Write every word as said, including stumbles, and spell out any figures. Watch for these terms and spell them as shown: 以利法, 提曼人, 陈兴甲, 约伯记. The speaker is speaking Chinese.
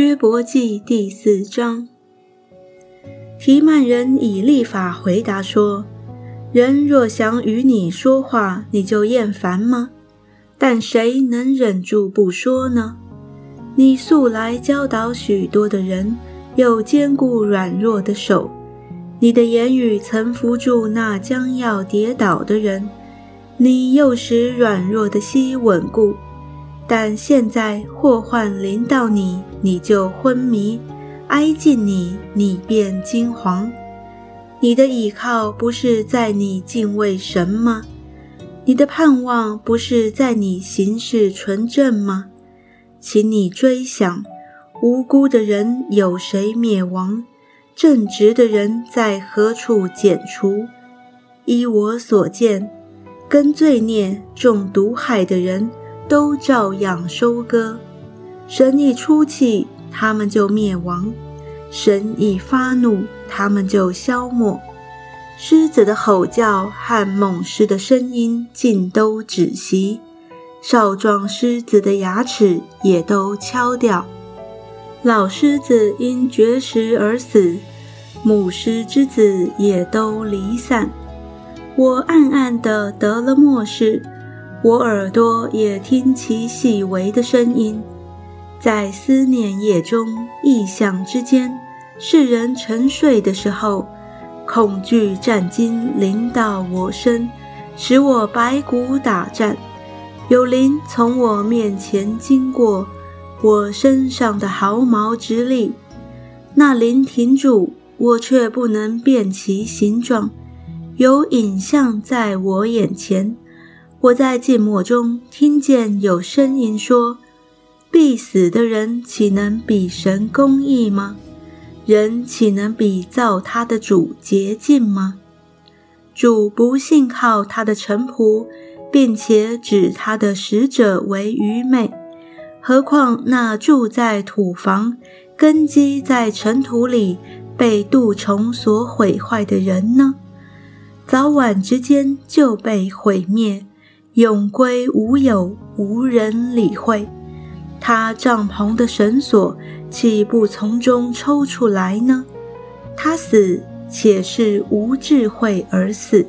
约伯记第四章。提曼人以利法回答说：人若想与你说话，你就厌烦吗？但谁能忍住不说呢？你素来教导许多的人，又坚固软弱的手，你的言语曾扶助那将要跌倒的人，你又使软弱的膝稳固。但现在祸患临到你，你就昏迷，挨近你，你便惊惶。你的倚靠不是在你敬畏神吗？你的盼望不是在你行事纯正吗？请你追想，无辜的人有谁灭亡？正直的人在何处剪除？依我所见，跟罪孽中毒害的人都照样收割。神一出气，他们就灭亡；神一发怒，他们就消没。狮子的吼叫和猛狮的声音尽都止息，少壮狮子的牙齿也都敲掉。老狮子因绝食而死，母狮之子也都离散。我暗暗地得了默示，我耳朵也听其细微的声音。在思念夜中，异象之间，世人沉睡的时候，恐惧战惊临到我身，使我白骨打颤。有灵从我面前经过，我身上的毫毛直立。那灵停住，我却不能辨其形状。有影像在我眼前，我在静默中听见有声音说：必死的人岂能比神公义吗？人岂能比造他的主洁净吗？主不信靠他的臣仆，并且指他的使者为愚昧，何况那住在土房、根基在尘土里、被蠹虫所毁坏的人呢？早晚之间就被毁灭，永归无有，无人理会。他帐篷的绳索岂不从中抽出来呢？他死，且是无智慧而死。